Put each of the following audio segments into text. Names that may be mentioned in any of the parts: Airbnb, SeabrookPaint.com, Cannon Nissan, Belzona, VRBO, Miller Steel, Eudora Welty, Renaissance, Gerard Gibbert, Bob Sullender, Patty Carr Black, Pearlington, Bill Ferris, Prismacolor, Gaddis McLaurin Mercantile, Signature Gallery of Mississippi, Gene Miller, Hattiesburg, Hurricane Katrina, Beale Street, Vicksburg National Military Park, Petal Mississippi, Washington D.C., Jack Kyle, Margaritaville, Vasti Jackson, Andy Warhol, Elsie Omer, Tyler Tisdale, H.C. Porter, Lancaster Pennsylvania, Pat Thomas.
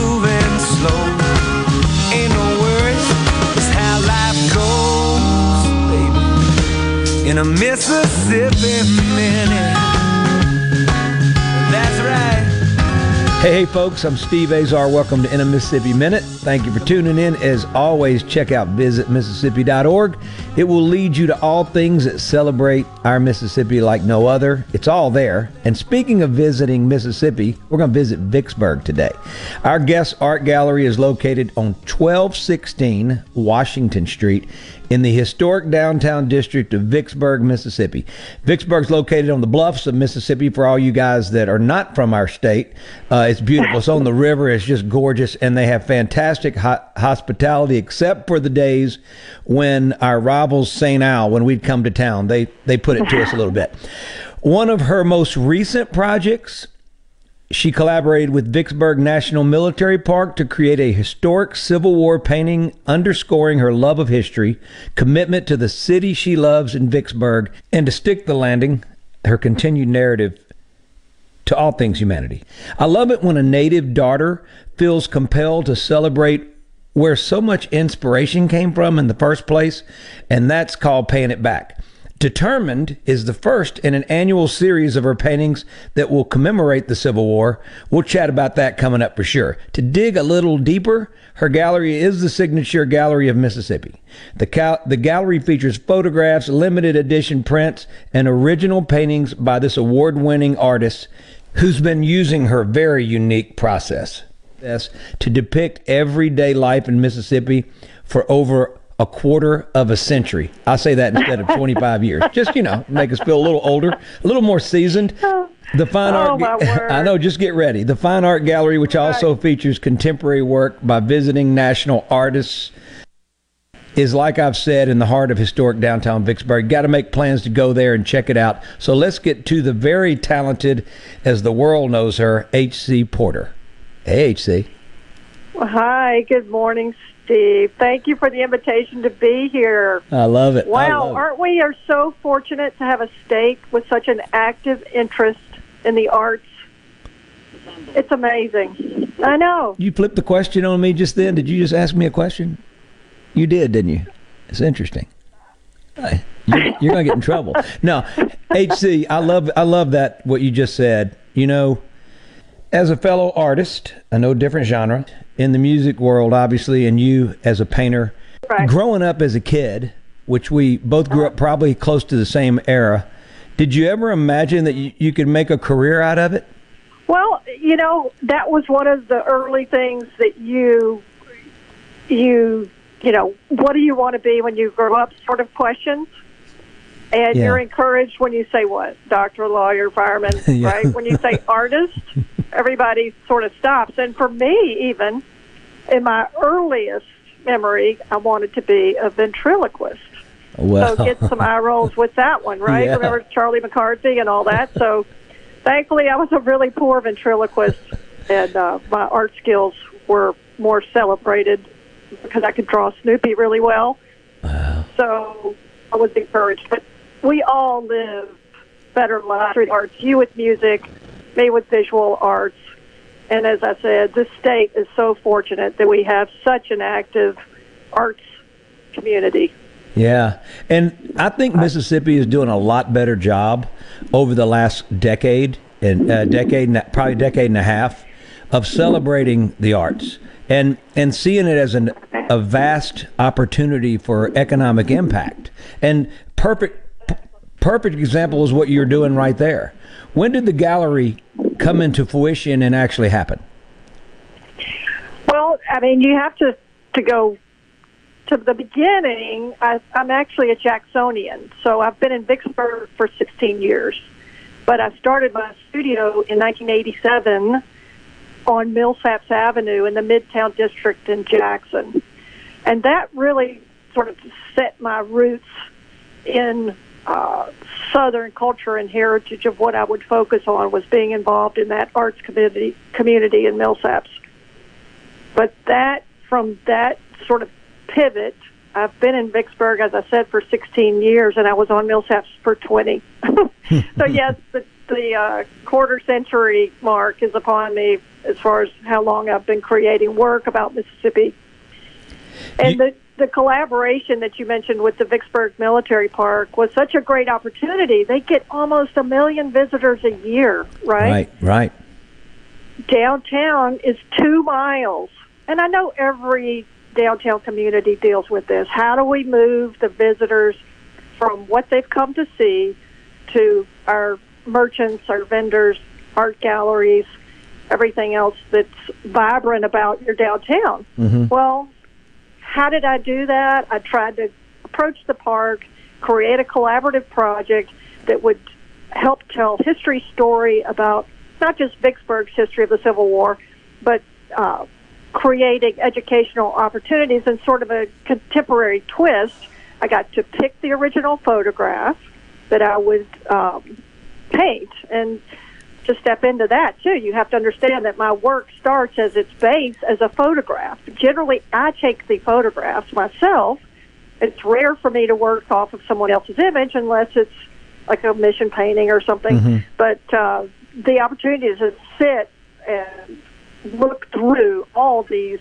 moving slow. Ain't no worries, it's how life goes. In a Mississippi Minute. That's right. Hey, folks, I'm Steve Azar. Welcome to In a Mississippi Minute. Thank you for tuning in. As always, check out VisitMississippi.org. It will lead you to all things that celebrate our Mississippi like no other. It's all there. And speaking of visiting Mississippi, we're going to visit Vicksburg today. Our guest art gallery is located on 1216 Washington Street in the historic downtown district of Vicksburg, Mississippi. Vicksburg's located on the bluffs of Mississippi for all you guys that are not from our state. It's beautiful. It's on the river. It's just gorgeous. And they have fantastic hospitality, except for the days when our rivals St. Al, when we'd come to town, they put it to us a little bit. One of her most recent projects, she collaborated with Vicksburg National Military Park to create a historic Civil War painting underscoring her love of history, commitment to the city she loves in Vicksburg, and to stick the landing, her continued narrative to all things humanity. I love it when a native daughter feels compelled to celebrate where so much inspiration came from in the first place, and that's called Paying It Back. Determined is the first in an annual series of her paintings that will commemorate the Civil War. We'll chat about that coming up for sure. To dig a little deeper, her gallery is the Signature Gallery of Mississippi. The gallery features photographs, limited edition prints, and original paintings by this award-winning artist who's been using her very unique process to depict everyday life in Mississippi for over a quarter of a century. I say that instead of 25 years. Just, you know, make us feel a little older, a little more seasoned. The Fine Art... I know, just get ready. The Fine Art Gallery, which also features contemporary work by visiting national artists, is, like I've said, in the heart of historic downtown Vicksburg. Got to make plans to go there and check it out. So let's get to the very talented, as the world knows her, H.C. Porter. Hey, H.C. Well, hi. Good morning, Steve. Thank you for the invitation to be here. I love it. Wow, aren't we are so fortunate to have a state with such an active interest in the arts? It's amazing. I know. You flipped the question on me just then. Did you just ask me a question? You did, didn't you? It's interesting. You're going to get in trouble. No, HC, I love that, what you just said. You know, as a fellow artist, I know different genre, in the music world, obviously, and you as a painter. Right. Growing up as a kid, which we both grew up probably close to the same era, did you ever imagine that you could make a career out of it? Well, you know, that was one of the early things that you know, what do you want to be when you grow up sort of questions. And yeah, you're encouraged when you say what? Doctor, lawyer, fireman, yeah, right? When you say artist, everybody sort of stops. And for me, even, in my earliest memory, I wanted to be a ventriloquist. Wow. So get some eye rolls with that one, right? Yeah. Remember Charlie McCarthy and all that? So thankfully, I was a really poor ventriloquist, and my art skills were more celebrated because I could draw Snoopy really well. Wow. So I was encouraged. But we all live better lives through the arts, you with music, me with visual arts. And as I said, this state is so fortunate that we have such an active arts community. Yeah, and I think Mississippi is doing a lot better job over the last decade and a half of celebrating the arts and seeing it as a vast opportunity for economic impact. And perfect example is what you're doing right there. When did the gallery come into fruition and actually happen? Well, I mean, you have to go to the beginning. I'm actually a Jacksonian, so I've been in Vicksburg for 16 years. But I started my studio in 1987 on Millsaps Avenue in the Midtown District in Jackson. And that really sort of set my roots in Southern culture and heritage of what I would focus on, was being involved in that arts community in Millsaps. But that, from that sort of pivot, I've been in Vicksburg, as I said, for 16 years, and I was on Millsaps for 20. So, yes, the quarter-century mark is upon me as far as how long I've been creating work about Mississippi. And the collaboration that you mentioned with the Vicksburg Military Park was such a great opportunity. They get almost 1 million visitors a year, right? Right. Downtown is 2 miles. And I know every downtown community deals with this. How do we move the visitors from what they've come to see to our merchants, our vendors, art galleries, everything else that's vibrant about your downtown? Mm-hmm. Well, how did I do that? I tried to approach the park, create a collaborative project that would help tell history story about not just Vicksburg's history of the Civil War, but creating educational opportunities and sort of a contemporary twist. I got to pick the original photograph that I would paint, and to step into that too, you have to understand that my work starts as its base as a photograph. Generally, I take the photographs myself. It's rare for me to work off of someone else's image unless it's like a mission painting or something. Mm-hmm. But the opportunity is to sit and look through all these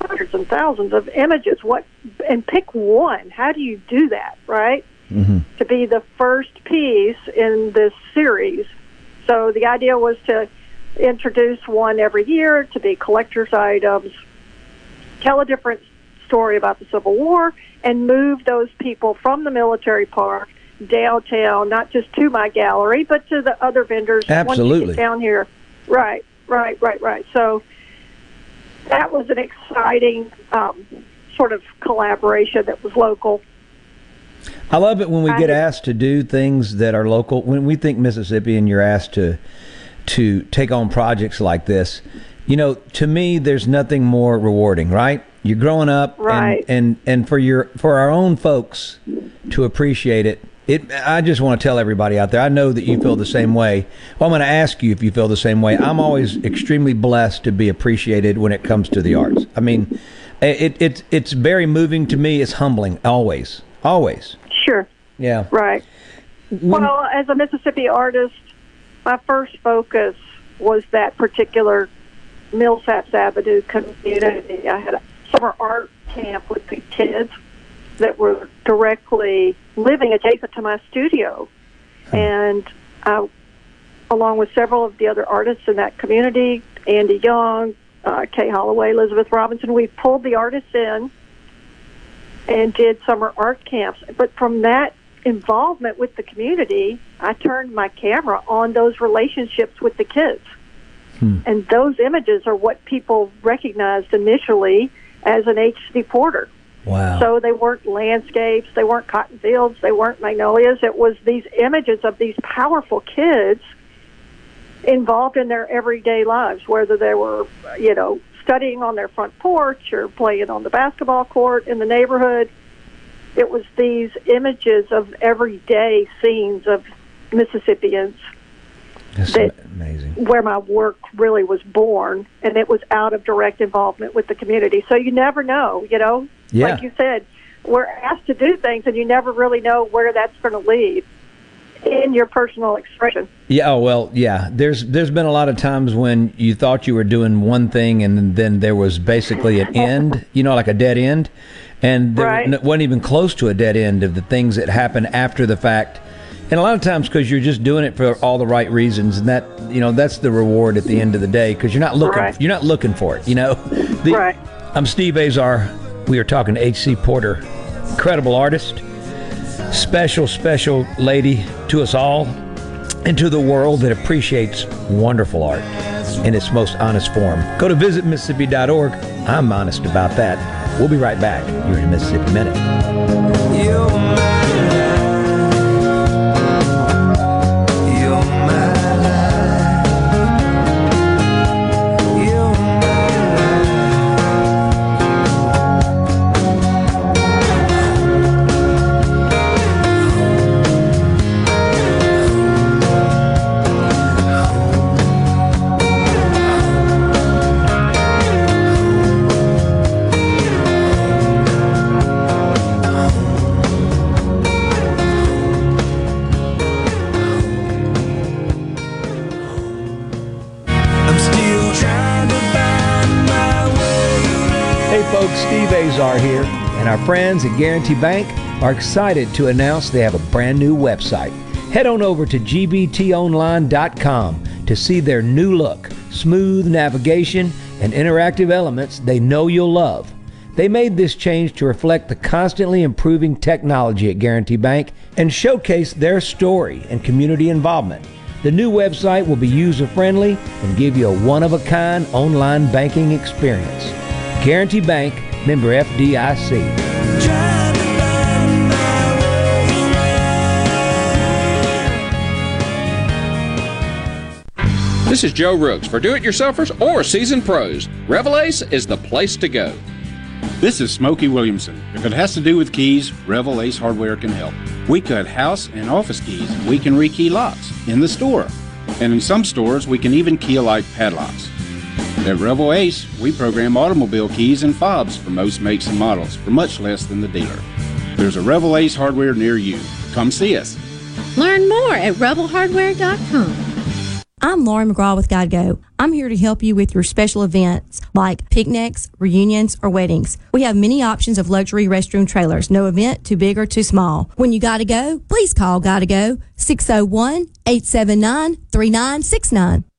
hundreds and thousands of images, and pick one. How do you do that, right? Mm-hmm. To be the first piece in this series. So the idea was to introduce one every year, to be collector's items, tell a different story about the Civil War, and move those people from the military park downtown, not just to my gallery, but to the other vendors. Absolutely. Once you get down here. Right. So that was an exciting sort of collaboration that was local. I love it when we get asked to do things that are local. When we think Mississippi and you're asked to take on projects like this, you know, to me, there's nothing more rewarding, right? You're growing up, right? And for our own folks to appreciate it. I just want to tell everybody out there, I know that you feel the same way. Well, I'm going to ask you if you feel the same way. I'm always extremely blessed to be appreciated when it comes to the arts. I mean, it's very moving to me. It's humbling, always. Sure. Yeah. Right. Well, as a Mississippi artist, my first focus was that particular Millsaps Avenue community. I had a summer art camp with the kids that were directly living adjacent to my studio. And I, along with several of the other artists in that community, Andy Young, Kay Holloway, Elizabeth Robinson, we pulled the artists in and did summer art camps. But from that involvement with the community, I turned my camera on those relationships with the kids. And those images are what people recognized initially as an H.C. Porter. Wow. So they weren't landscapes, they weren't cotton fields, they weren't magnolias. It was these images of these powerful kids involved in their everyday lives, whether they were, you know, studying on their front porch or playing on the basketball court in the neighborhood. It was these images of everyday scenes of Mississippians. That's amazing. Where my work really was born, and it was out of direct involvement with the community. So you never know, you know. Yeah. Like you said, we're asked to do things, and you never really know where that's going to lead in your personal expression. Yeah, There's been a lot of times when you thought you were doing one thing, and then there was basically an end, you know, like a dead end. And there wasn't even close to a dead end of the things that happen after the fact. And a lot of times because you're just doing it for all the right reasons, and that, you know, that's the reward at the end of the day, because you're not looking for it, you know. I'm Steve Azar. We are talking to H.C. Porter, incredible artist, special, special lady to us all and to the world that appreciates wonderful art in its most honest form. Go to VisitMississippi.org. I'm honest about that. We'll be right back. You're in a Mississippi Minute. Here, and our friends at Guaranty Bank are excited to announce they have a brand new website. Head on over to gbtonline.com to see their new look, smooth navigation, and interactive elements they know you'll love. They made this change to reflect the constantly improving technology at Guaranty Bank and showcase their story and community involvement. The new website will be user-friendly and give you a one-of-a-kind online banking experience. Guaranty Bank, member FDIC. This is Joe Rooks for do-it-yourselfers or seasoned pros. Revelace is the place to go. This is Smokey Williamson. If it has to do with keys, Revelace Hardware can help. We cut house and office keys. We can rekey locks in the store. And in some stores, we can even key alike padlocks. At Revel Ace, we program automobile keys and fobs for most makes and models for much less than the dealer. There's a Revel Ace Hardware near you. Come see us. Learn more at RevelHardware.com. I'm Lauren McGraw with GuideGo. I'm here to help you with your special events like picnics, reunions, or weddings. We have many options of luxury restroom trailers. No event too big or too small. When you gotta go, please call GuideGo 601-879-3969.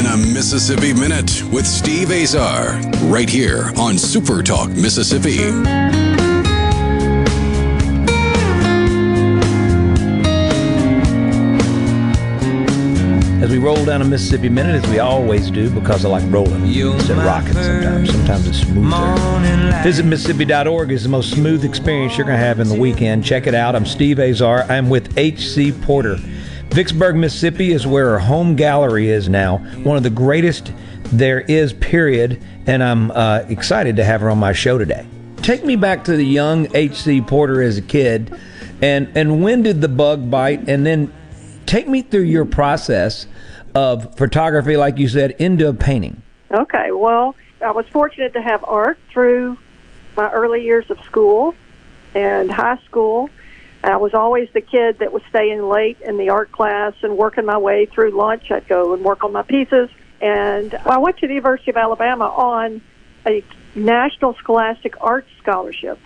in a Mississippi Minute with Steve Azar, right here on Super Talk Mississippi. As we roll down a Mississippi Minute, as we always do, because I like rolling instead of rocking sometimes. Sometimes it's smoother. VisitMississippi.org is the most smooth experience you're going to have in the weekend. Check it out. I'm Steve Azar. I'm with H.C. Porter. Vicksburg, Mississippi is where our home gallery is now. One of the greatest there is, period. And I'm excited to have her on my show today. Take me back to the young H.C. Porter as a kid. And when did the bug bite? And then take me through your process of photography, like you said, into painting. Okay, well, I was fortunate to have art through my early years of school and high school. I was always the kid that was staying late in the art class and working my way through lunch. I'd go and work on my pieces. And I went to the University of Alabama on a National Scholastic Art Scholarship,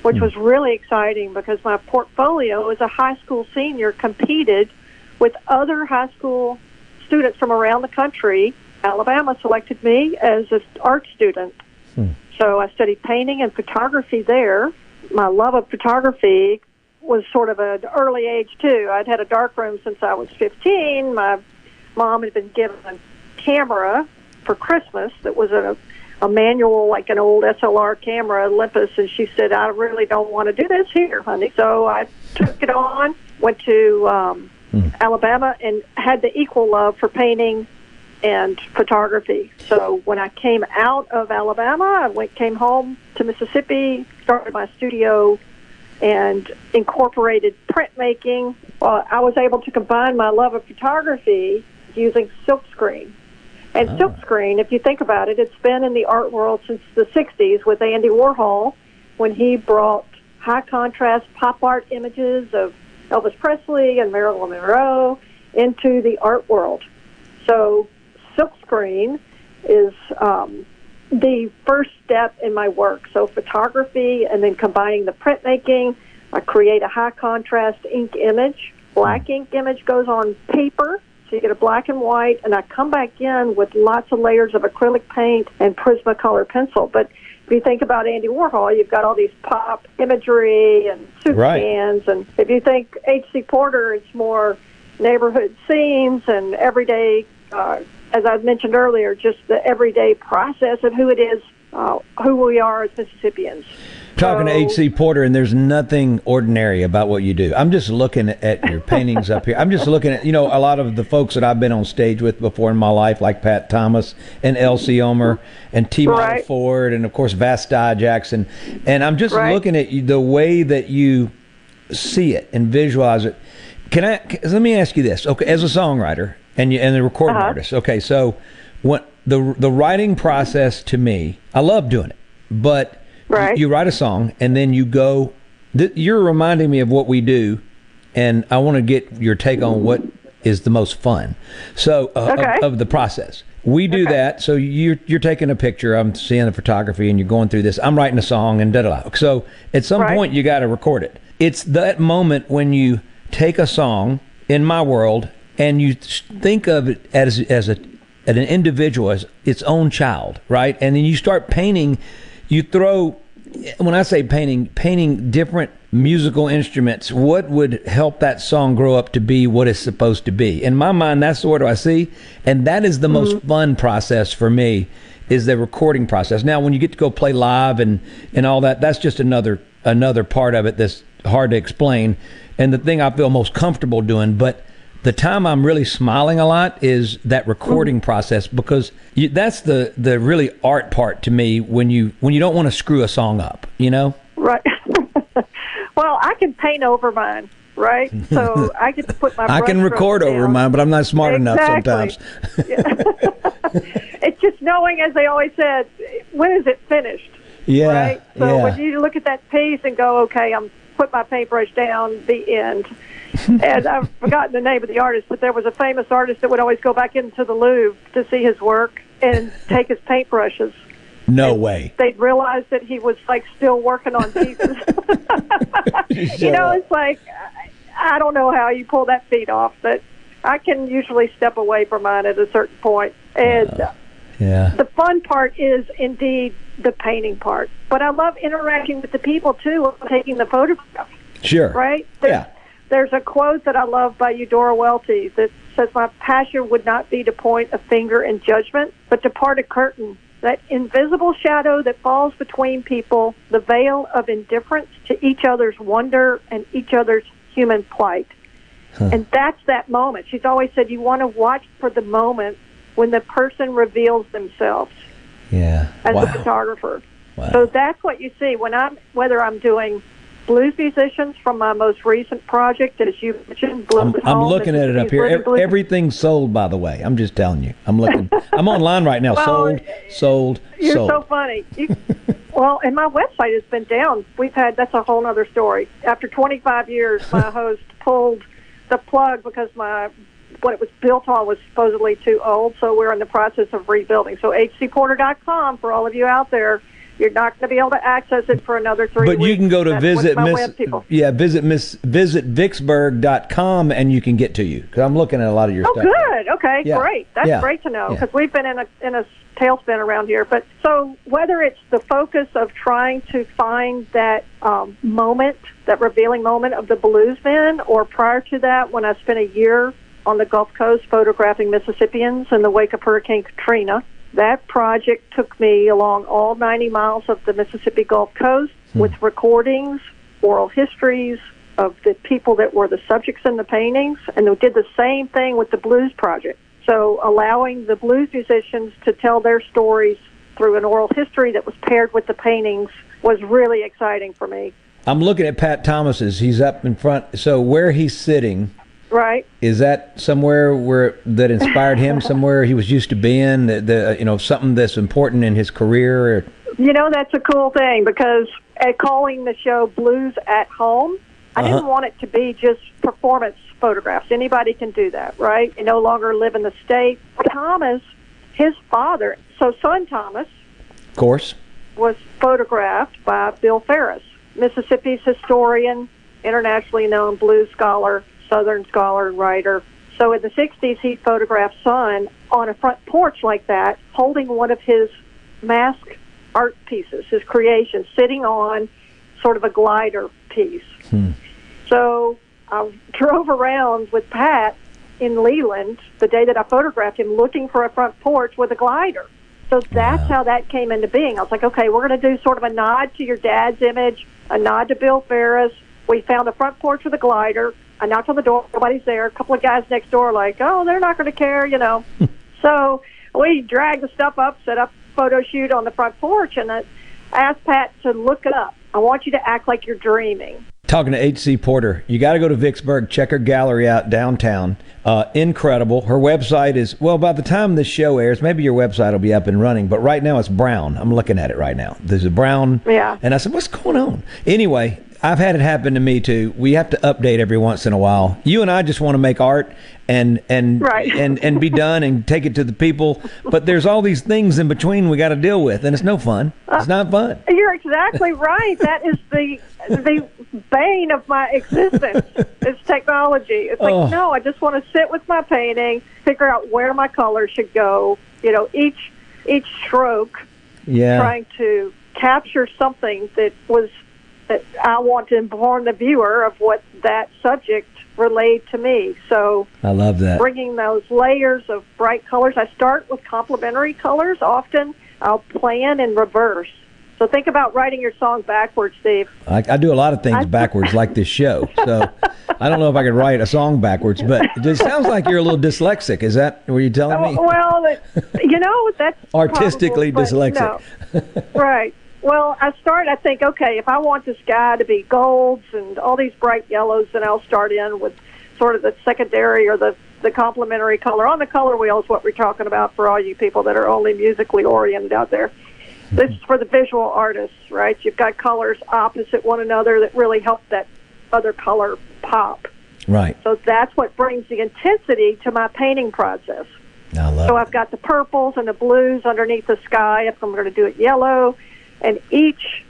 which was really exciting because my portfolio as a high school senior competed with other high school students from around the country. Alabama selected me as an art student. So I studied painting and photography there. My love of photography was sort of an early age, too. I'd had a darkroom since I was 15. My mom had been given a camera for Christmas that was a manual, like an old SLR camera, Olympus, and she said, I really don't want to do this here, honey. So I took it on, went to Alabama, and had the equal love for painting and photography. So when I came out of Alabama, I came home to Mississippi, started my studio, and incorporated printmaking. I was able to combine my love of photography using silkscreen. And silkscreen, if you think about it, it's been in the art world since the 60s with Andy Warhol when he brought high-contrast pop art images of Elvis Presley and Marilyn Monroe into the art world. So silkscreen is the first step in my work. So photography and then combining the printmaking, I create a high-contrast ink image. Black ink image goes on paper. So you get a black and white, and I come back in with lots of layers of acrylic paint and Prismacolor pencil. But if you think about Andy Warhol, you've got all these pop imagery and soup cans. And if you think H.C. Porter, it's more neighborhood scenes and everyday, as I mentioned earlier, just the everyday process of who it is, who we are as Mississippians. Talking to H.C. Porter, and there's nothing ordinary about what you do. I'm just looking at your paintings up here. I'm just looking at, you know, a lot of the folks that I've been on stage with before in my life, like Pat Thomas and Elsie Omer and T. Right. Ford and, of course, Vasti Jackson. And I'm just looking at you, the way that you see it and visualize it. Let me ask you this. Okay, as a songwriter and a recording artist, okay, so what the writing process to me, I love doing it, but you write a song, and then you go. You're reminding me of what we do, and I want to get your take on what is the most fun. So of the process, we do that. So you're taking a picture. I'm seeing the photography, and you're going through this. I'm writing a song, and So at some point, you got to record it. It's that moment when you take a song in my world, and you think of it as an individual, as its own child, right? And then you start painting. You throw, when I say painting different musical instruments, what would help that song grow up to be what it's supposed to be? In my mind, that's the word I see, and that is the most fun process for me, is the recording process. Now, when you get to go play live and all that, that's just another part of it that's hard to explain, and the thing I feel most comfortable doing, but the time I'm really smiling a lot is that recording process, because that's the really art part to me, when you don't want to screw a song up, you know? Right. Well, I can paint over mine, right? So I can put my I can record over mine, but I'm not smart enough sometimes. It's just knowing, as they always said, when is it finished? Yeah. Right? So when you look at that piece and go, okay, I'm put my paintbrush down, the end. And I've forgotten the name of the artist, but there was a famous artist that would always go back into the Louvre to see his work and take his paintbrushes. No way. They'd realize that he was, like, still working on pieces. You know, it's like, I don't know how you pull that feat off, but I can usually step away from mine at a certain point. And yeah. The fun part is indeed the painting part. But I love interacting with the people, too, taking the photographs. Sure. Right? There's a quote that I love by Eudora Welty that says, "My passion would not be to point a finger in judgment, but to part a curtain, that invisible shadow that falls between people, the veil of indifference to each other's wonder and each other's human plight." Huh. And that's that moment. She's always said you want to watch for the moment when the person reveals themselves as a photographer. Wow. So that's what you see when whether I'm doing blues musicians from my most recent project, as you mentioned, I'm looking at it up here. Everything's sold, by the way. I'm just telling you. I'm looking. I'm online right now. Well, sold. You're sold. So funny. Well, and my website has been down. That's a whole other story. After 25 years, my host pulled the plug because what it was built on was supposedly too old. So we're in the process of rebuilding. So HCPorter.com for all of you out there. You're not going to be able to access it for another 3 weeks. But you can go to visit Vicksburg.com and you can get to you. Because I'm looking at a lot of your stuff. Oh, good. Okay, great. That's great to know. Because we've been in a tailspin around here. But so whether it's the focus of trying to find that moment, that revealing moment of the bluesmen, or prior to that when I spent a year on the Gulf Coast photographing Mississippians in the wake of Hurricane Katrina. That project took me along all 90 miles of the Mississippi Gulf Coast with recordings, oral histories of the people that were the subjects in the paintings, and they did the same thing with the Blues Project. So allowing the blues musicians to tell their stories through an oral history that was paired with the paintings was really exciting for me. I'm looking at Pat Thomas's. He's up in front. So where he's sitting... Right. Is that somewhere that inspired him? Somewhere he was used to being, something that's important in his career? You know, that's a cool thing because calling the show Blues at Home, I didn't want it to be just performance photographs. Anybody can do that, right? You no longer live in the state. Thomas, his father, so son Thomas, of course, was photographed by Bill Ferris, Mississippi's historian, internationally known blues scholar, Southern scholar and writer. So in the 60s, he photographed Son on a front porch like that, holding one of his mask art pieces, his creation, sitting on sort of a glider piece. So I drove around with Pat in Leland the day that I photographed him, looking for a front porch with a glider. So that's how that came into being. I was like, okay, we're going to do sort of a nod to your dad's image, a nod to Bill Ferris. We found a front porch with a glider. I knocked on the door. Nobody's there. A couple of guys next door are like, oh, they're not going to care, you know. So we dragged the stuff up, set up a photo shoot on the front porch, and I asked Pat to look it up. I want you to act like you're dreaming. Talking to H.C. Porter, you got to go to Vicksburg. Check her gallery out downtown. Incredible. Her website is, well, by the time this show airs, maybe your website will be up and running. But right now it's brown. I'm looking at it right now. There's a brown. Yeah. And I said, what's going on? Anyway, I've had it happen to me, too. We have to update every once in a while. You and I just want to make art and be done and take it to the people. But there's all these things in between we got to deal with, and it's no fun. It's not fun. You're exactly right. That is the bane of my existence. It's technology. It's like, no, I just want to sit with my painting, figure out where my color should go. You know, each stroke, trying to capture something that I want to inform the viewer of what that subject relayed to me. So I love that. Bringing those layers of bright colors. I start with complementary colors. Often I'll plan in reverse. So think about writing your song backwards, Steve. I do a lot of things backwards like this show. So I don't know if I could write a song backwards, but it just sounds like you're a little dyslexic. Is that what you're telling me? Well, that's artistically probable, dyslexic. No. Right. Well, I think, okay, if I want the sky to be golds and all these bright yellows, then I'll start in with sort of the secondary or the complementary color. On the color wheel is what we're talking about for all you people that are only musically oriented out there. This is for the visual artists, right? You've got colors opposite one another that really help that other color pop. Right. So that's what brings the intensity to my painting process. I love it. So I've got the purples and the blues underneath the sky. If I'm going to do it yellow... And each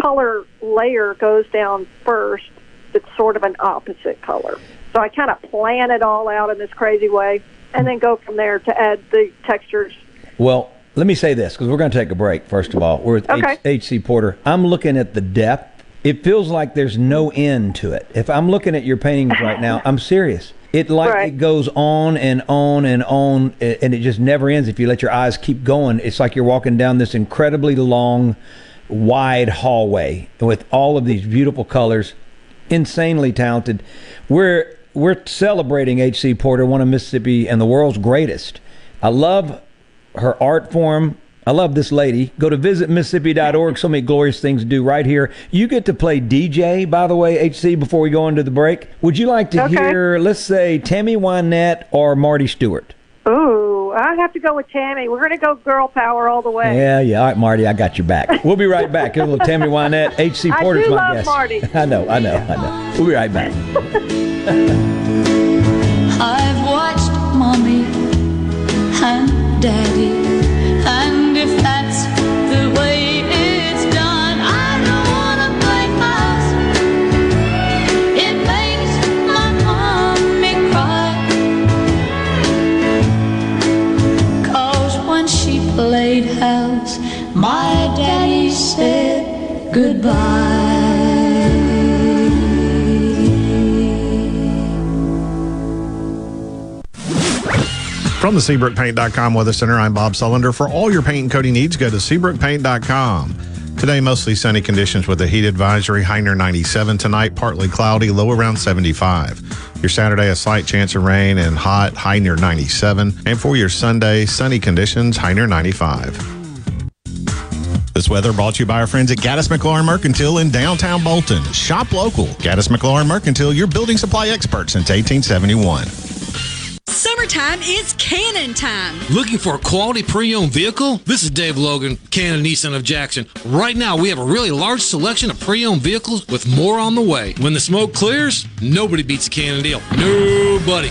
color layer goes down first. It's sort of an opposite color. So I kind of plan it all out in this crazy way and then go from there to add the textures. Well, let me say this, because we're going to take a break, first of all. We're with H.C. Porter. I'm looking at the depth. It feels like there's no end to it. If I'm looking at your paintings right now, I'm serious. It it goes on and on and on, and it just never ends. If you let your eyes keep going, it's like you're walking down this incredibly long, wide hallway with all of these beautiful colors. Insanely talented. We're celebrating H.C. Porter, one of Mississippi and the world's greatest. I love her art form. I love this lady. Go to VisitMississippi.org. So many glorious things to do right here. You get to play DJ, by the way, H.C., before we go into the break. Would you like to hear, let's say, Tammy Wynette or Marty Stewart? Ooh, I have to go with Tammy. We're going to go girl power all the way. Yeah. All right, Marty, I got your back. We'll be right back. A little Tammy Wynette, H.C. Porter's my guest. I do love Marty. I know. We'll be right back. I've watched Mommy and Daddy. And if that's the way it's done, I don't want to break my house. It makes my mommy cry, 'cause when she played house, my daddy said goodbye. From the SeabrookPaint.com Weather Center, I'm Bob Sullender. For all your paint and coating needs, go to SeabrookPaint.com. Today, mostly sunny conditions with a heat advisory, high near 97. Tonight, partly cloudy, low around 75. Your Saturday, a slight chance of rain and hot, high near 97. And for your Sunday, sunny conditions, high near 95. This weather brought to you by our friends at Gaddis McLaurin Mercantile in downtown Bolton. Shop local. Gaddis McLaurin Mercantile, your building supply expert since 1871. Summertime is Cannon time. Looking for a quality pre-owned vehicle? This is Dave Logan, Cannon Nissan of Jackson. Right now, we have a really large selection of pre-owned vehicles with more on the way. When the smoke clears, nobody beats a Cannon deal. Nobody.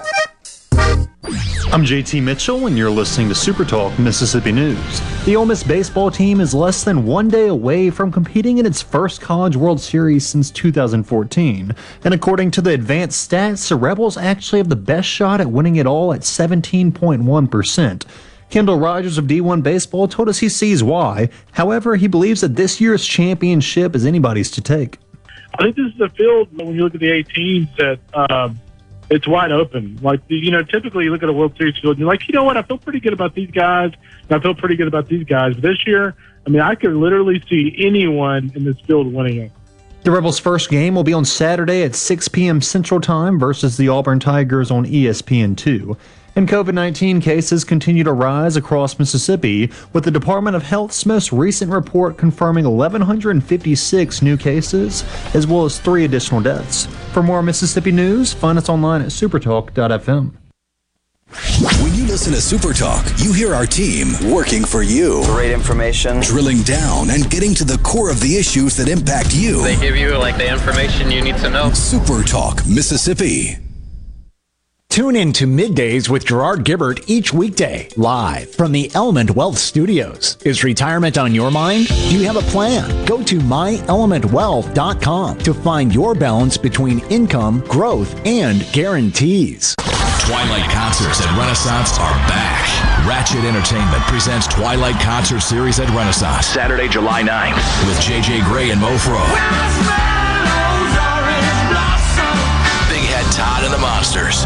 I'm JT Mitchell, and you're listening to Super Talk Mississippi News. The Ole Miss baseball team is less than 1 day away from competing in its first College World Series since 2014. And according to the advanced stats, the Rebels actually have the best shot at winning it all at 17.1%. Kendall Rogers of D1 Baseball told us he sees why. However, he believes that this year's championship is anybody's to take. I think this is a field, when you look at the 18s, that it's wide open. Like, you know, typically you look at a World Series field and you're like, you know what, I feel pretty good about these guys, and I feel pretty good about these guys. But this year, I mean, I could literally see anyone in this field winning it. The Rebels' first game will be on Saturday at 6 p.m. Central Time versus the Auburn Tigers on ESPN2. And COVID-19 cases continue to rise across Mississippi, with the Department of Health's most recent report confirming 1,156 new cases, as well as 3 additional deaths. For more Mississippi news, find us online at supertalk.fm. When you listen to SuperTalk, you hear our team working for you. Great information. Drilling down and getting to the core of the issues that impact you. They give you, like, the information you need to know. SuperTalk Mississippi. Tune in to Middays with Gerard Gibbert each weekday, live from the Element Wealth Studios. Is retirement on your mind? Do you have a plan? Go to myelementwealth.com to find your balance between income, growth, and guarantees. Twilight Concerts at Renaissance are back. Ratchet Entertainment presents Twilight Concert Series at Renaissance. Saturday, July 9th. With J.J. Gray and Mo Fro. Big Head Todd and the Monsters.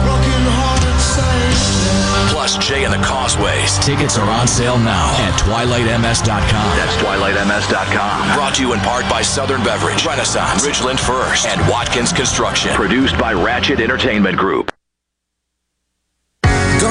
Plus Jay and the Causeways. Tickets are on sale now at twilightms.com. That's twilightms.com. Brought to you in part by Southern Beverage, Renaissance, Ridgeland First, and Watkins Construction. Produced by Ratchet Entertainment Group.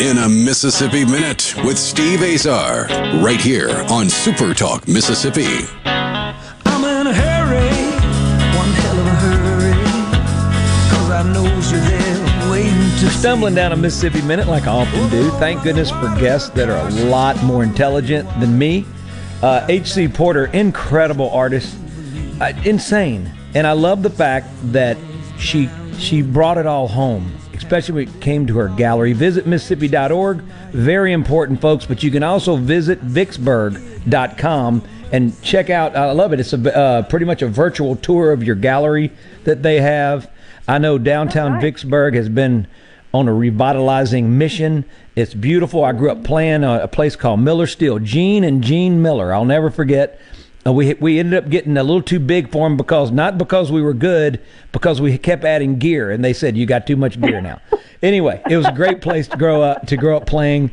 In a Mississippi Minute with Steve Azar, right here on SuperTalk Mississippi. I'm in a hurry, one hell of a hurry, cause I knows you're there waiting to stumbling down a Mississippi Minute like I often do. Thank goodness for guests that are a lot more intelligent than me. H.C. Porter, incredible artist, insane. And I love the fact that she brought it all home, especially when it came to her gallery. VisitMississippi.org, very important, folks. But you can also visit Vicksburg.com and check out, I love it, it's pretty much a virtual tour of your gallery that they have. I know downtown Vicksburg has been on a revitalizing mission. It's beautiful. I grew up playing a place called Miller Steel, Gene Miller. I'll never forget. We ended up getting a little too big for them, not because we were good, because we kept adding gear, and they said, you got too much gear now. Anyway, it was a great place to grow up playing.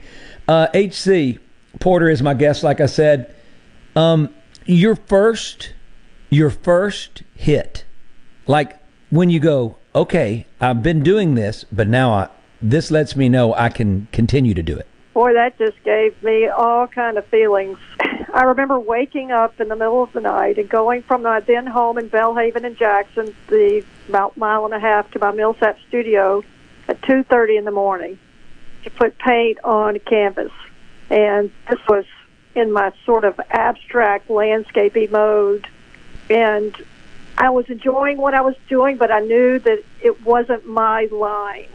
H.C. Porter is my guest, like I said. Your first hit, like when you go, okay, I've been doing this, but now this lets me know I can continue to do it. Boy, that just gave me all kind of feelings. I remember waking up in the middle of the night and going from my then home in Bellhaven and Jackson, about mile and a half, to my Millsaps studio at 2:30 in the morning to put paint on canvas. And this was in my sort of abstract, landscapey mode. And I was enjoying what I was doing, but I knew that it wasn't my line.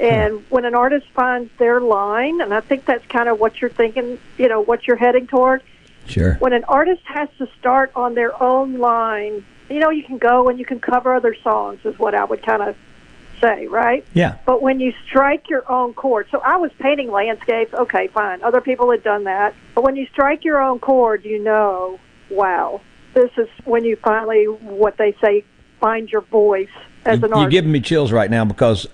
And when an artist finds their line, and I think that's kind of what you're thinking, you know, what you're heading toward. Sure. When an artist has to start on their own line, you know, you can go and you can cover other songs is what I would kind of say, right? Yeah. But when you strike your own chord, so I was painting landscapes, okay, fine. Other people had done that. But when you strike your own chord, you know, wow, this is when you finally, what they say, find your voice as an artist. You're giving me chills right now because...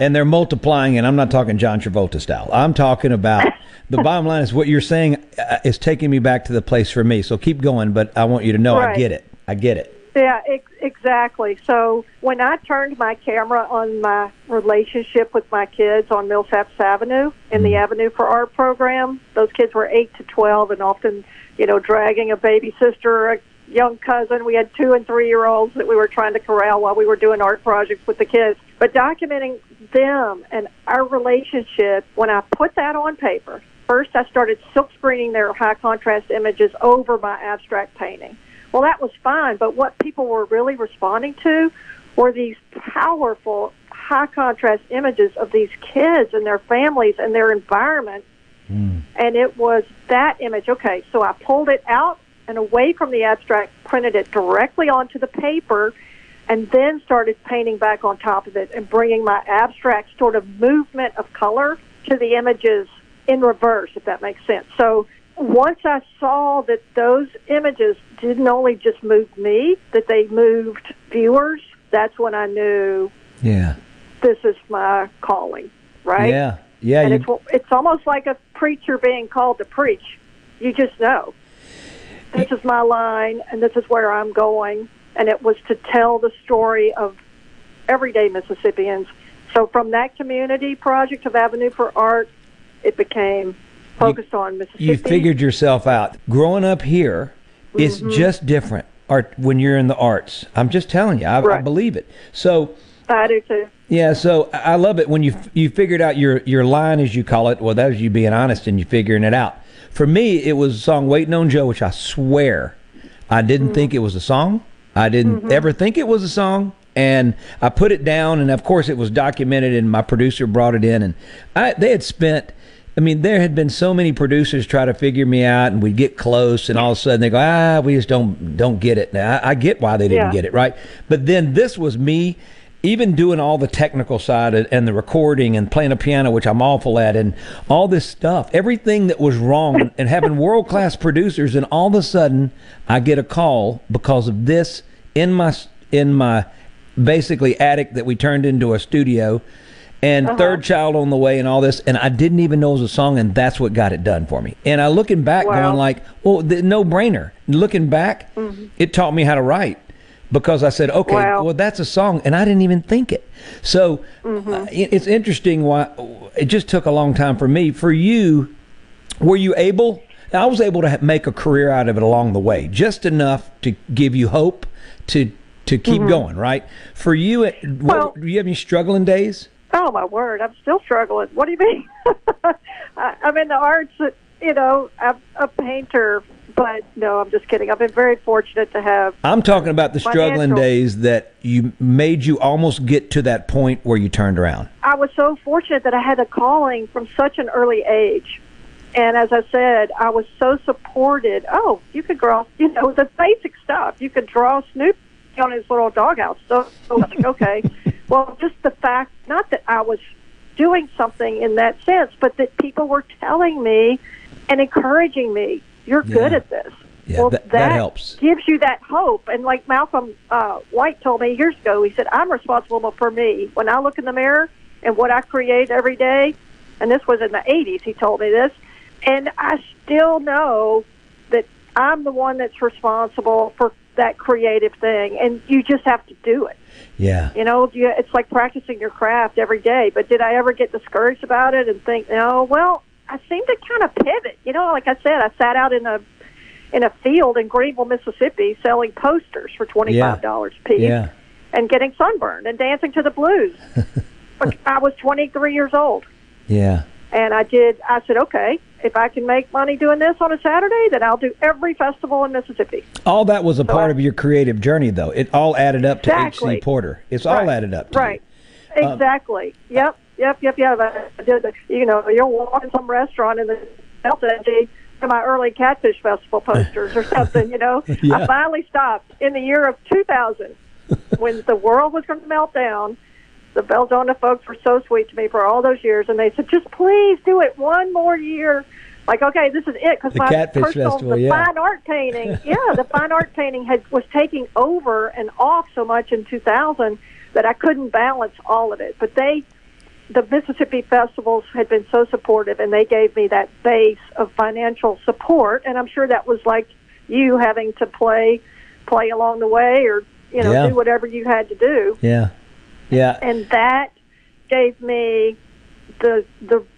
And they're multiplying, and I'm not talking John Travolta style. I'm talking about the bottom line is what you're saying is taking me back to the place for me. So keep going, but I want you to know right. I get it. Yeah, exactly. So when I turned my camera on my relationship with my kids on Millsaps Avenue in the Avenue for Art program, those kids were 8 to 12 and often, you know, dragging a baby sister, a young cousin. We had 2- and 3-year-olds that we were trying to corral while we were doing art projects with the kids. But documenting them and our relationship, when I put that on paper, first I started silk screening their high contrast images over my abstract painting. Well, that was fine, but what people were really responding to were these powerful high contrast images of these kids and their families and their environment. Mm. And it was that image. Okay, so I pulled it out and away from the abstract, printed it directly onto the paper, and then started painting back on top of it and bringing my abstract sort of movement of color to the images in reverse, if that makes sense. So once I saw that those images didn't only just move me, that they moved viewers, that's when I knew, yeah, this is my calling, right? Yeah, yeah. And it's almost like a preacher being called to preach. You just know, this is my line, and this is where I'm going. And it was to tell the story of everyday Mississippians. So from that community project of Avenue for Art, it became focused on Mississippi. You figured yourself out. Growing up here, it's just different art when you're in the arts. I'm just telling you, I believe it. So I do too. Yeah, so I love it when you figured out your line, as you call it. Well, that was you being honest and you figuring it out. For me, it was the song "Waiting on Joe," which I swear I didn't think it was a song. I didn't ever think it was a song. And I put it down, and of course it was documented, and my producer brought it in. And there had been so many producers try to figure me out, and we'd get close, and all of a sudden they go, we just don't get it. Now, I get why they didn't get it, right? But then this was me even doing all the technical side and the recording and playing a piano, which I'm awful at, and all this stuff, everything that was wrong, and having world-class producers, and all of a sudden I get a call because of this in my basically attic that we turned into a studio, and third child on the way and all this, and I didn't even know it was a song, and that's what got it done for me. And I looking back going like, well, no brainer. Looking back, it taught me how to write, because I said, okay, well, that's a song, and I didn't even think it. So it's interesting why it just took a long time for me. For you, were you able? I was able to make a career out of it along the way, just enough to give you hope to keep going, right? For you, do you have any struggling days? Oh, my word, I'm still struggling. What do you mean? I'm in the arts, I'm a painter, but no, I'm just kidding. I've been very fortunate to have. I'm talking about the struggling days that you made you almost get to that point where you turned around. I was so fortunate that I had a calling from such an early age. And as I said, I was so supported. Oh, you could draw, the basic stuff. You could draw Snoop on his little doghouse. So I was like, okay. Well, just the fact, not that I was doing something in that sense, but that people were telling me and encouraging me, you're good at this. Yeah, well, that helps. Gives you that hope. And like Malcolm White told me years ago, he said, I'm responsible for me. When I look in the mirror and what I create every day, and this was in the 80s, he told me this, and I still know that I'm the one that's responsible for that creative thing, and you just have to do it. Yeah. It's like practicing your craft every day. But did I ever get discouraged about it and think, no, well, I seem to kind of pivot. Like I said, I sat out in a field in Greenville, Mississippi, selling posters for $25 a piece and getting sunburned and dancing to the blues. I was 23 years old. Yeah. And I said, okay, if I can make money doing this on a Saturday, then I'll do every festival in Mississippi. All that was a part of your creative journey, though. It all added up to H.C. Porter. It's all added up to you. Exactly. Yep. I did you're walking some restaurant in the Delta and see my early Catfish Festival posters or something, I finally stopped in the year of 2000 when the world was going to melt down. The Belzona folks were so sweet to me for all those years, and they said, just please do it one more year. Like, okay, this is it, because my personal Festival, fine art painting, the fine art painting was taking over and off so much in 2000 that I couldn't balance all of it. But the Mississippi festivals had been so supportive, and they gave me that base of financial support, and I'm sure that was like you having to play along the way or, do whatever you had to do. Yeah. Yeah, and that gave me the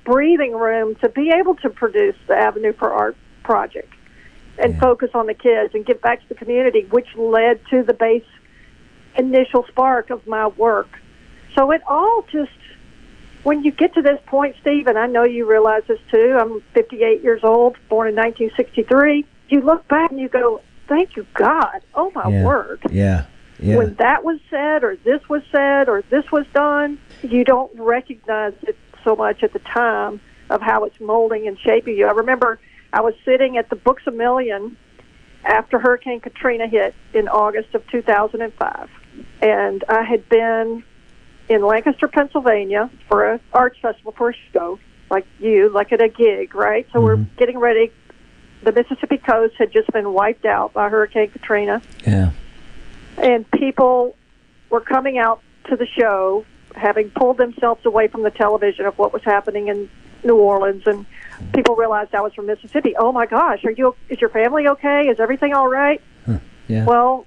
breathing room to be able to produce the Avenue for Art project and focus on the kids and give back to the community, which led to the base initial spark of my work. So it all just, when you get to this point, Steve, and I know you realize this too, I'm 58 years old, born in 1963, you look back and you go, thank you, God, oh my word. Yeah. Yeah. When that was said, or this was said, or this was done, you don't recognize it so much at the time of how it's molding and shaping you. I remember I was sitting at the Books A Million after Hurricane Katrina hit in August of 2005, and I had been in Lancaster, Pennsylvania for an arts festival, for a show, like at a gig, right? So we're getting ready. The Mississippi coast had just been wiped out by Hurricane Katrina. Yeah. And people were coming out to the show, having pulled themselves away from the television of what was happening in New Orleans, and people realized I was from Mississippi. Oh my gosh, is your family okay? Is everything all right? Huh. Yeah. Well,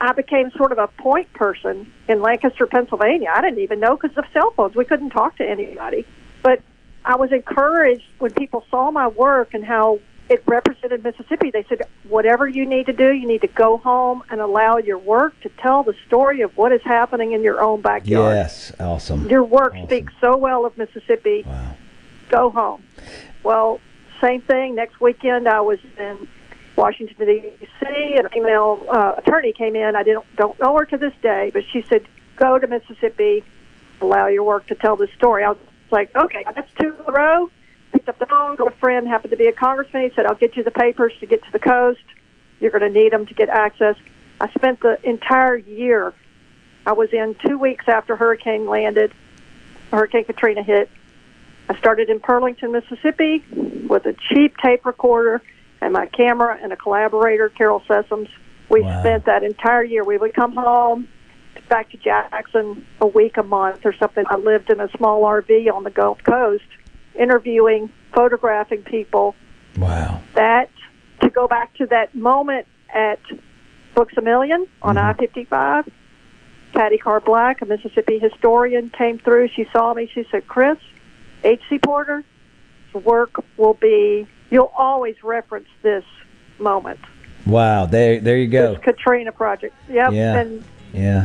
I became sort of a point person in Lancaster, Pennsylvania. I didn't even know because of cell phones. We couldn't talk to anybody. But I was encouraged when people saw my work and how it represented Mississippi. They said, whatever you need to do, you need to go home and allow your work to tell the story of what is happening in your own backyard. Yes, awesome. Your work speaks so well of Mississippi. Wow. Go home. Well, same thing. Next weekend, I was in Washington, D.C., and a female attorney came in. I don't know her to this day, but she said, go to Mississippi, allow your work to tell the story. I was like, okay, that's two in a row. Picked up the phone, got a friend, happened to be a congressman. He said, I'll get you the papers to get to the coast. You're going to need them to get access. I spent the entire year. I was in 2 weeks after hurricane landed, Hurricane Katrina hit. I started in Pearlington, Mississippi with a cheap tape recorder and my camera and a collaborator, Carol Sessoms. We spent that entire year. We would come home back to Jackson a week, a month or something. I lived in a small RV on the Gulf Coast, interviewing, photographing people. Wow. That, to go back to that moment at Books A Million on I-55, Patty Carr Black, a Mississippi historian, came through. She saw me. She said, Chris, H.C. Porter's work will be, you'll always reference this moment. Wow, there you go. This Katrina project. Yep. Yeah. And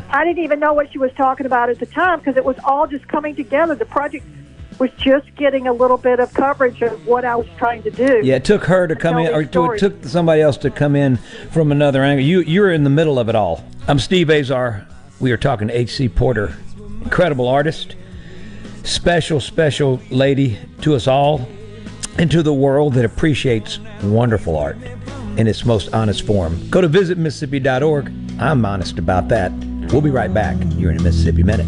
I didn't even know what she was talking about at the time because it was all just coming together. The project was just getting a little bit of coverage of what I was trying to do. Yeah, it took her to come in, or it took somebody else to come in from another angle. You're in the middle of it all. I'm Steve Azar. We are talking to H.C. Porter, incredible artist. Special, special lady to us all and to the world that appreciates wonderful art in its most honest form. Go to VisitMississippi.org. I'm honest about that. We'll be right back. You're in a Mississippi Minute.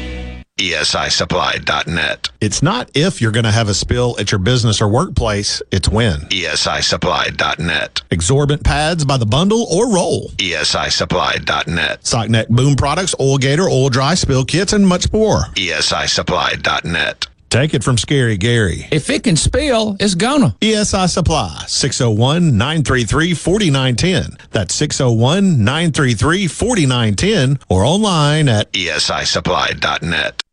ESISupply.net. It's not if you're going to have a spill at your business or workplace, it's when. ESISupply.net. Absorbent pads by the bundle or roll. ESISupply.net. Socknet boom products, oil gator, oil dry, spill kits, and much more. ESISupply.net. Take it from Scary Gary. If it can spill, it's gonna. ESI Supply, 601-933-4910. That's 601-933-4910 or online at ESISupply.net.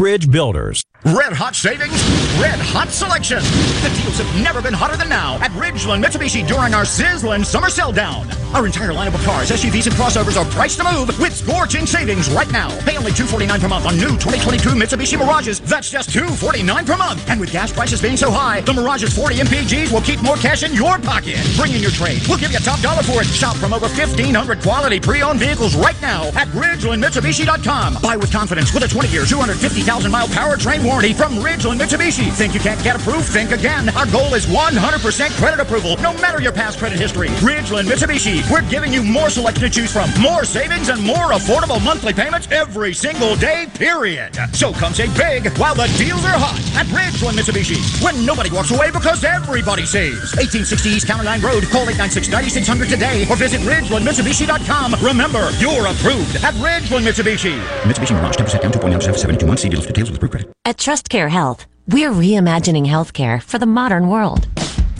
Bridge Builders. Red hot savings, red hot selection. The deals have never been hotter than now at Ridgeland Mitsubishi during our sizzling summer sell down. Our entire lineup of cars, SUVs, and crossovers are priced to move with scorching savings right now. Pay only $249 per month on new 2022 Mitsubishi Mirages. That's just $249 per month. And with gas prices being so high, the Mirage's 40 MPGs will keep more cash in your pocket. Bring in your trade. We'll give you top dollar for it. Shop from over 1,500 quality pre-owned vehicles right now at RidgelandMitsubishi.com. Buy with confidence with a 20-year, 250,000-mile powertrain warranty from Ridgeland Mitsubishi. Think you can't get approved? Think again. Our goal is 100% credit approval, no matter your past credit history. Ridgeland Mitsubishi, we're giving you more selection to choose from, more savings, and more affordable monthly payments every single day, period. So come save big while the deals are hot at Ridgeland Mitsubishi, when nobody walks away because everybody saves. 1860 East County Line Road. Call 896-9600 today or visit RidgelandMitsubishi.com. Remember, you're approved at Ridgeland Mitsubishi. Mitsubishi Mirage, 10% down, 2.9% for 72 months. See dealers for details with group credit. At TrustCare Health, we're reimagining healthcare for the modern world.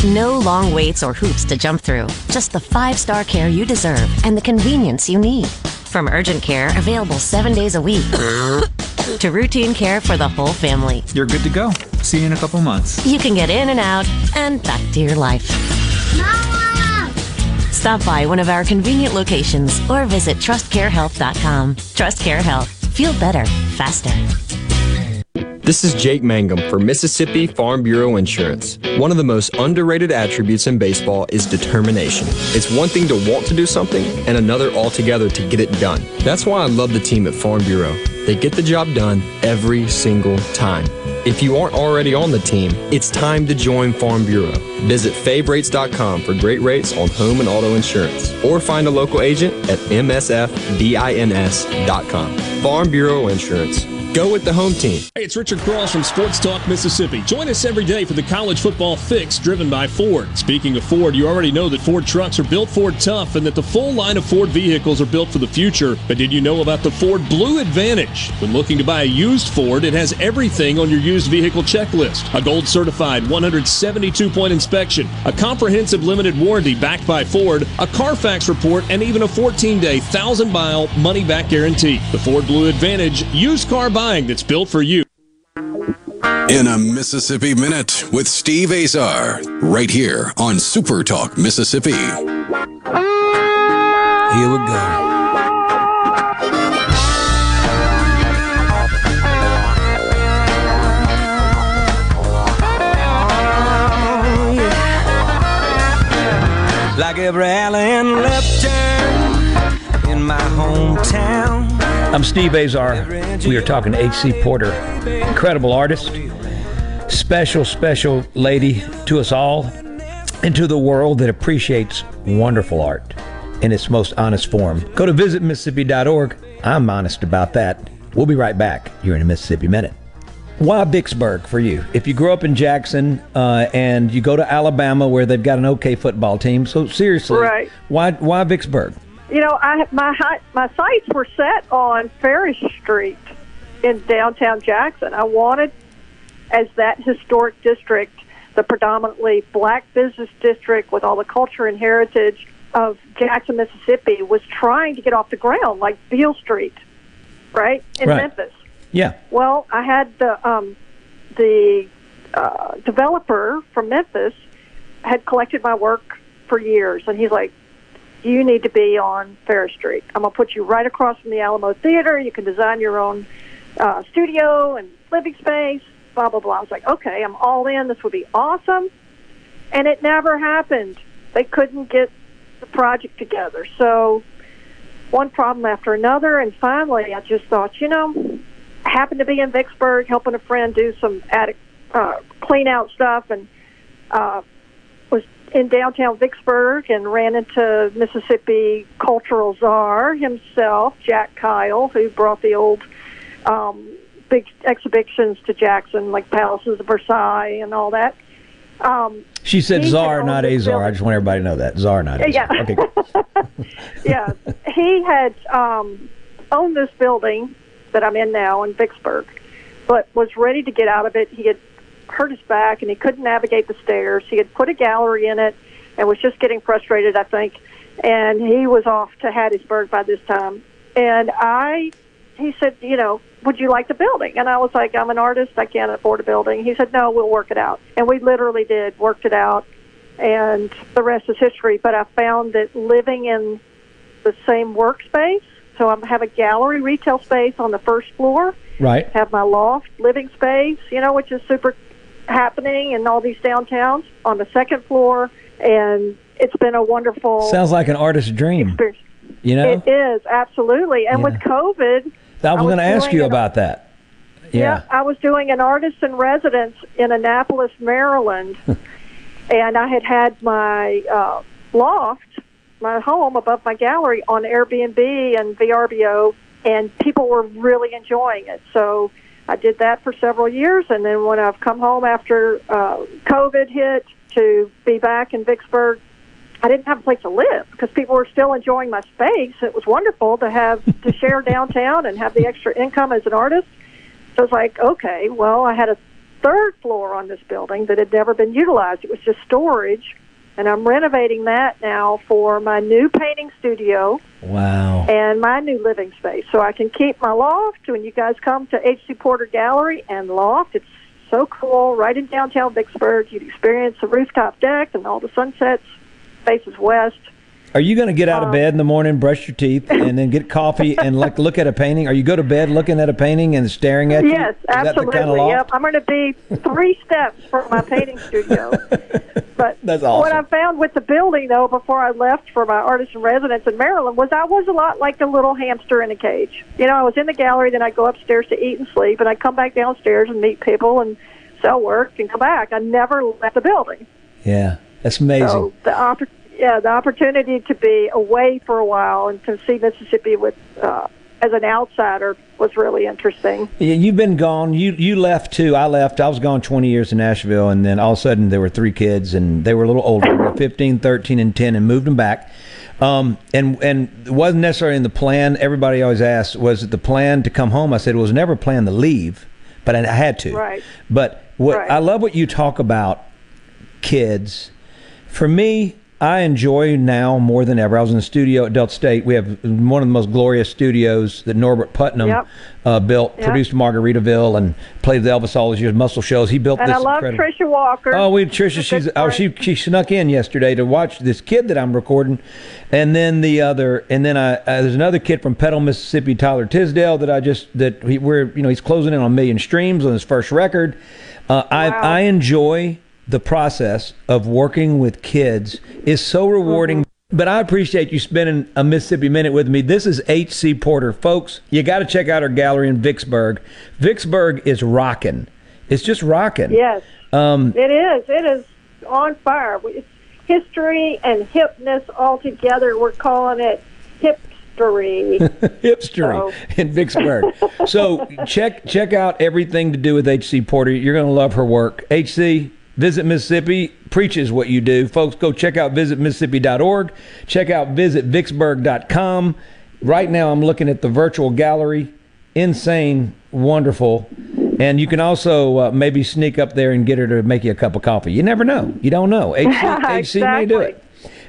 No long waits or hoops to jump through. Just the five-star care you deserve and the convenience you need. From urgent care, available 7 days a week, to routine care for the whole family. You're good to go. See you in a couple months. You can get in and out and back to your life. Mama! Stop by one of our convenient locations or visit TrustCareHealth.com. TrustCare Health. Feel better, faster. This is Jake Mangum for Mississippi Farm Bureau Insurance. One of the most underrated attributes in baseball is determination. It's one thing to want to do something and another altogether to get it done. That's why I love the team at Farm Bureau. They get the job done every single time. If you aren't already on the team, it's time to join Farm Bureau. Visit favrates.com for great rates on home and auto insurance, or find a local agent at msfbins.com. Farm Bureau Insurance. Go with the home team. Hey, it's Richard Cross from Sports Talk Mississippi. Join us every day for the College Football Fix, driven by Ford. Speaking of Ford, you already know that Ford trucks are built Ford tough and that the full line of Ford vehicles are built for the future. But did you know about the Ford Blue Advantage? When looking to buy a used Ford, it has everything on your used vehicle checklist. A gold certified 172-point inspection, a comprehensive limited warranty backed by Ford, a Carfax report, and even a 14-day, 1,000-mile money-back guarantee. The Ford Blue Advantage, used car buying that's built for you. In a Mississippi Minute with Steve Azar, right here on Super Talk Mississippi. Here we go. Like every alley and left turn in my hometown. I'm Steve Azar. We are talking to H.C. Porter, incredible artist, special, special lady to us all and to the world that appreciates wonderful art in its most honest form. Go to VisitMississippi.org. I'm honest about that. We'll be right back. You're in a Mississippi Minute. Why Vicksburg for you? If you grew up in Jackson and you go to Alabama where they've got an okay football team, so seriously, right. Why Vicksburg? You know, my sights were set on Ferris Street in downtown Jackson. I wanted, as that historic district, the predominantly black business district with all the culture and heritage of Jackson, Mississippi, was trying to get off the ground, like Beale Street, right, in Memphis. Yeah. Well, I had the developer from Memphis had collected my work for years, and he's like, you need to be on Ferris Street. I'm going to put you right across from the Alamo Theater. You can design your own studio and living space, blah, blah, blah. I was like, okay, I'm all in. This would be awesome. And it never happened. They couldn't get the project together. So one problem after another, and finally I just thought, you know, I happened to be in Vicksburg helping a friend do some attic clean-out stuff, and in downtown Vicksburg and ran into Mississippi cultural czar himself, Jack Kyle, who brought the old big exhibitions to Jackson, like Palaces of Versailles and all that. She said Czar, not Azar. I just want everybody to know that. Czar, not Azar. Yeah. Okay, good. Yeah. He had owned this building that I'm in now in Vicksburg, but was ready to get out of it. He had hurt his back, and he couldn't navigate the stairs. He had put a gallery in it and was just getting frustrated, I think. And he was off to Hattiesburg by this time. And he said, you know, would you like the building? And I was like, I'm an artist. I can't afford a building. He said, no, we'll work it out. And we literally did, worked it out, and the rest is history. But I found that living in the same workspace, so I have a gallery retail space on the first floor. Right. Have my loft, living space, you know, which is super happening in all these downtowns on the second floor. And it's been a wonderful... Sounds like an artist's dream. Experience. You know? It is, absolutely. And with COVID... I was going to ask you about that. Yeah, I was doing an artist-in-residence in Annapolis, Maryland, and I had my loft, my home above my gallery, on Airbnb and VRBO, and people were really enjoying it. So I did that for several years, and then when I've come home after COVID hit to be back in Vicksburg, I didn't have a place to live because people were still enjoying my space. It was wonderful to have to share downtown and have the extra income as an artist. So it's like, okay, well, I had a third floor on this building that had never been utilized. It was just storage, and I'm renovating that now for my new painting studio. Wow. And my new living space. So I can keep my loft when you guys come to H.C. Porter Gallery and Loft. It's so cool. Right in downtown Vicksburg, you'd experience the rooftop deck and all the sunsets. Faces west. Are you going to get out of bed in the morning, brush your teeth, and then get coffee and like look at a painting? Or you go to bed looking at a painting and staring at it? Yes, absolutely. Kind of I'm going to be 3 steps from my painting studio. But that's awesome. What I found with the building, though, before I left for my artist in residence in Maryland, was I was a lot like a little hamster in a cage. You know, I was in the gallery, then I'd go upstairs to eat and sleep, and I'd come back downstairs and meet people and sell work and come back. I never left the building. Yeah. That's amazing. So the opportunity to be away for a while and to see Mississippi with as an outsider was really interesting. Yeah, you've been gone. You left too. I left. I was gone 20 years in Nashville, and then all of a sudden there were 3 kids, and they were a little older, 15, 13, and 10, and moved them back. And it wasn't necessarily in the plan. Everybody always asks, was it the plan to come home? I said it was never planned to leave, but I had to. Right. But I love what you talk about, kids. For me, I enjoy now more than ever. I was in the studio at Delta State. We have one of the most glorious studios that Norbert Putnam built, produced Margaritaville, and played the Elvis all these years, muscle shows. He built this incredible... And I love Trisha Walker. Oh, she snuck in yesterday to watch this kid that I'm recording. And then there's another kid from Petal, Mississippi, Tyler Tisdale, he's closing in on 1 million streams on his first record. I enjoy... The process of working with kids is so rewarding. But I appreciate you spending a Mississippi Minute with me. This is H.C. Porter. Folks, you got to check out our gallery in Vicksburg. Vicksburg is rocking. It's just rocking. Yes, it is. It is on fire. It's history and hipness all together. We're calling it hip. Hipstery in Vicksburg. So check out everything to do with H.C. Porter. You're going to love her work. H.C., Visit Mississippi preaches what you do. Folks, go check out VisitMississippi.org. Check out VisitVicksburg.com. Right now I'm looking at the virtual gallery. Insane, wonderful. And you can also maybe sneak up there and get her to make you a cup of coffee. You never know. You don't know. H.C. may do it.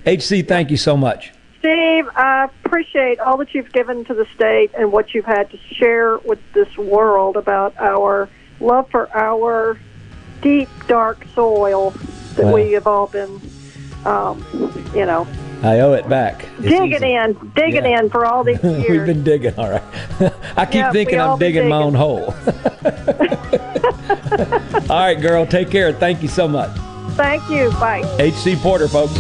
H.C., thank you so much. Steve, I appreciate all that you've given to the state and what you've had to share with this world about our love for our deep, dark soil that we have all been, I owe it back. Digging in for all these years. We've been digging, all right. I keep thinking I'm digging my own hole. All right, girl, take care. Thank you so much. Thank you. Bye. H.C. Porter, folks.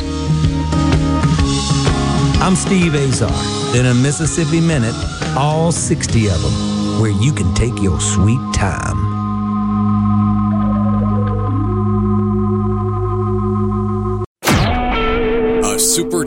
I'm Steve Azar. In a Mississippi Minute, all 60 of them, where you can take your sweet time. Super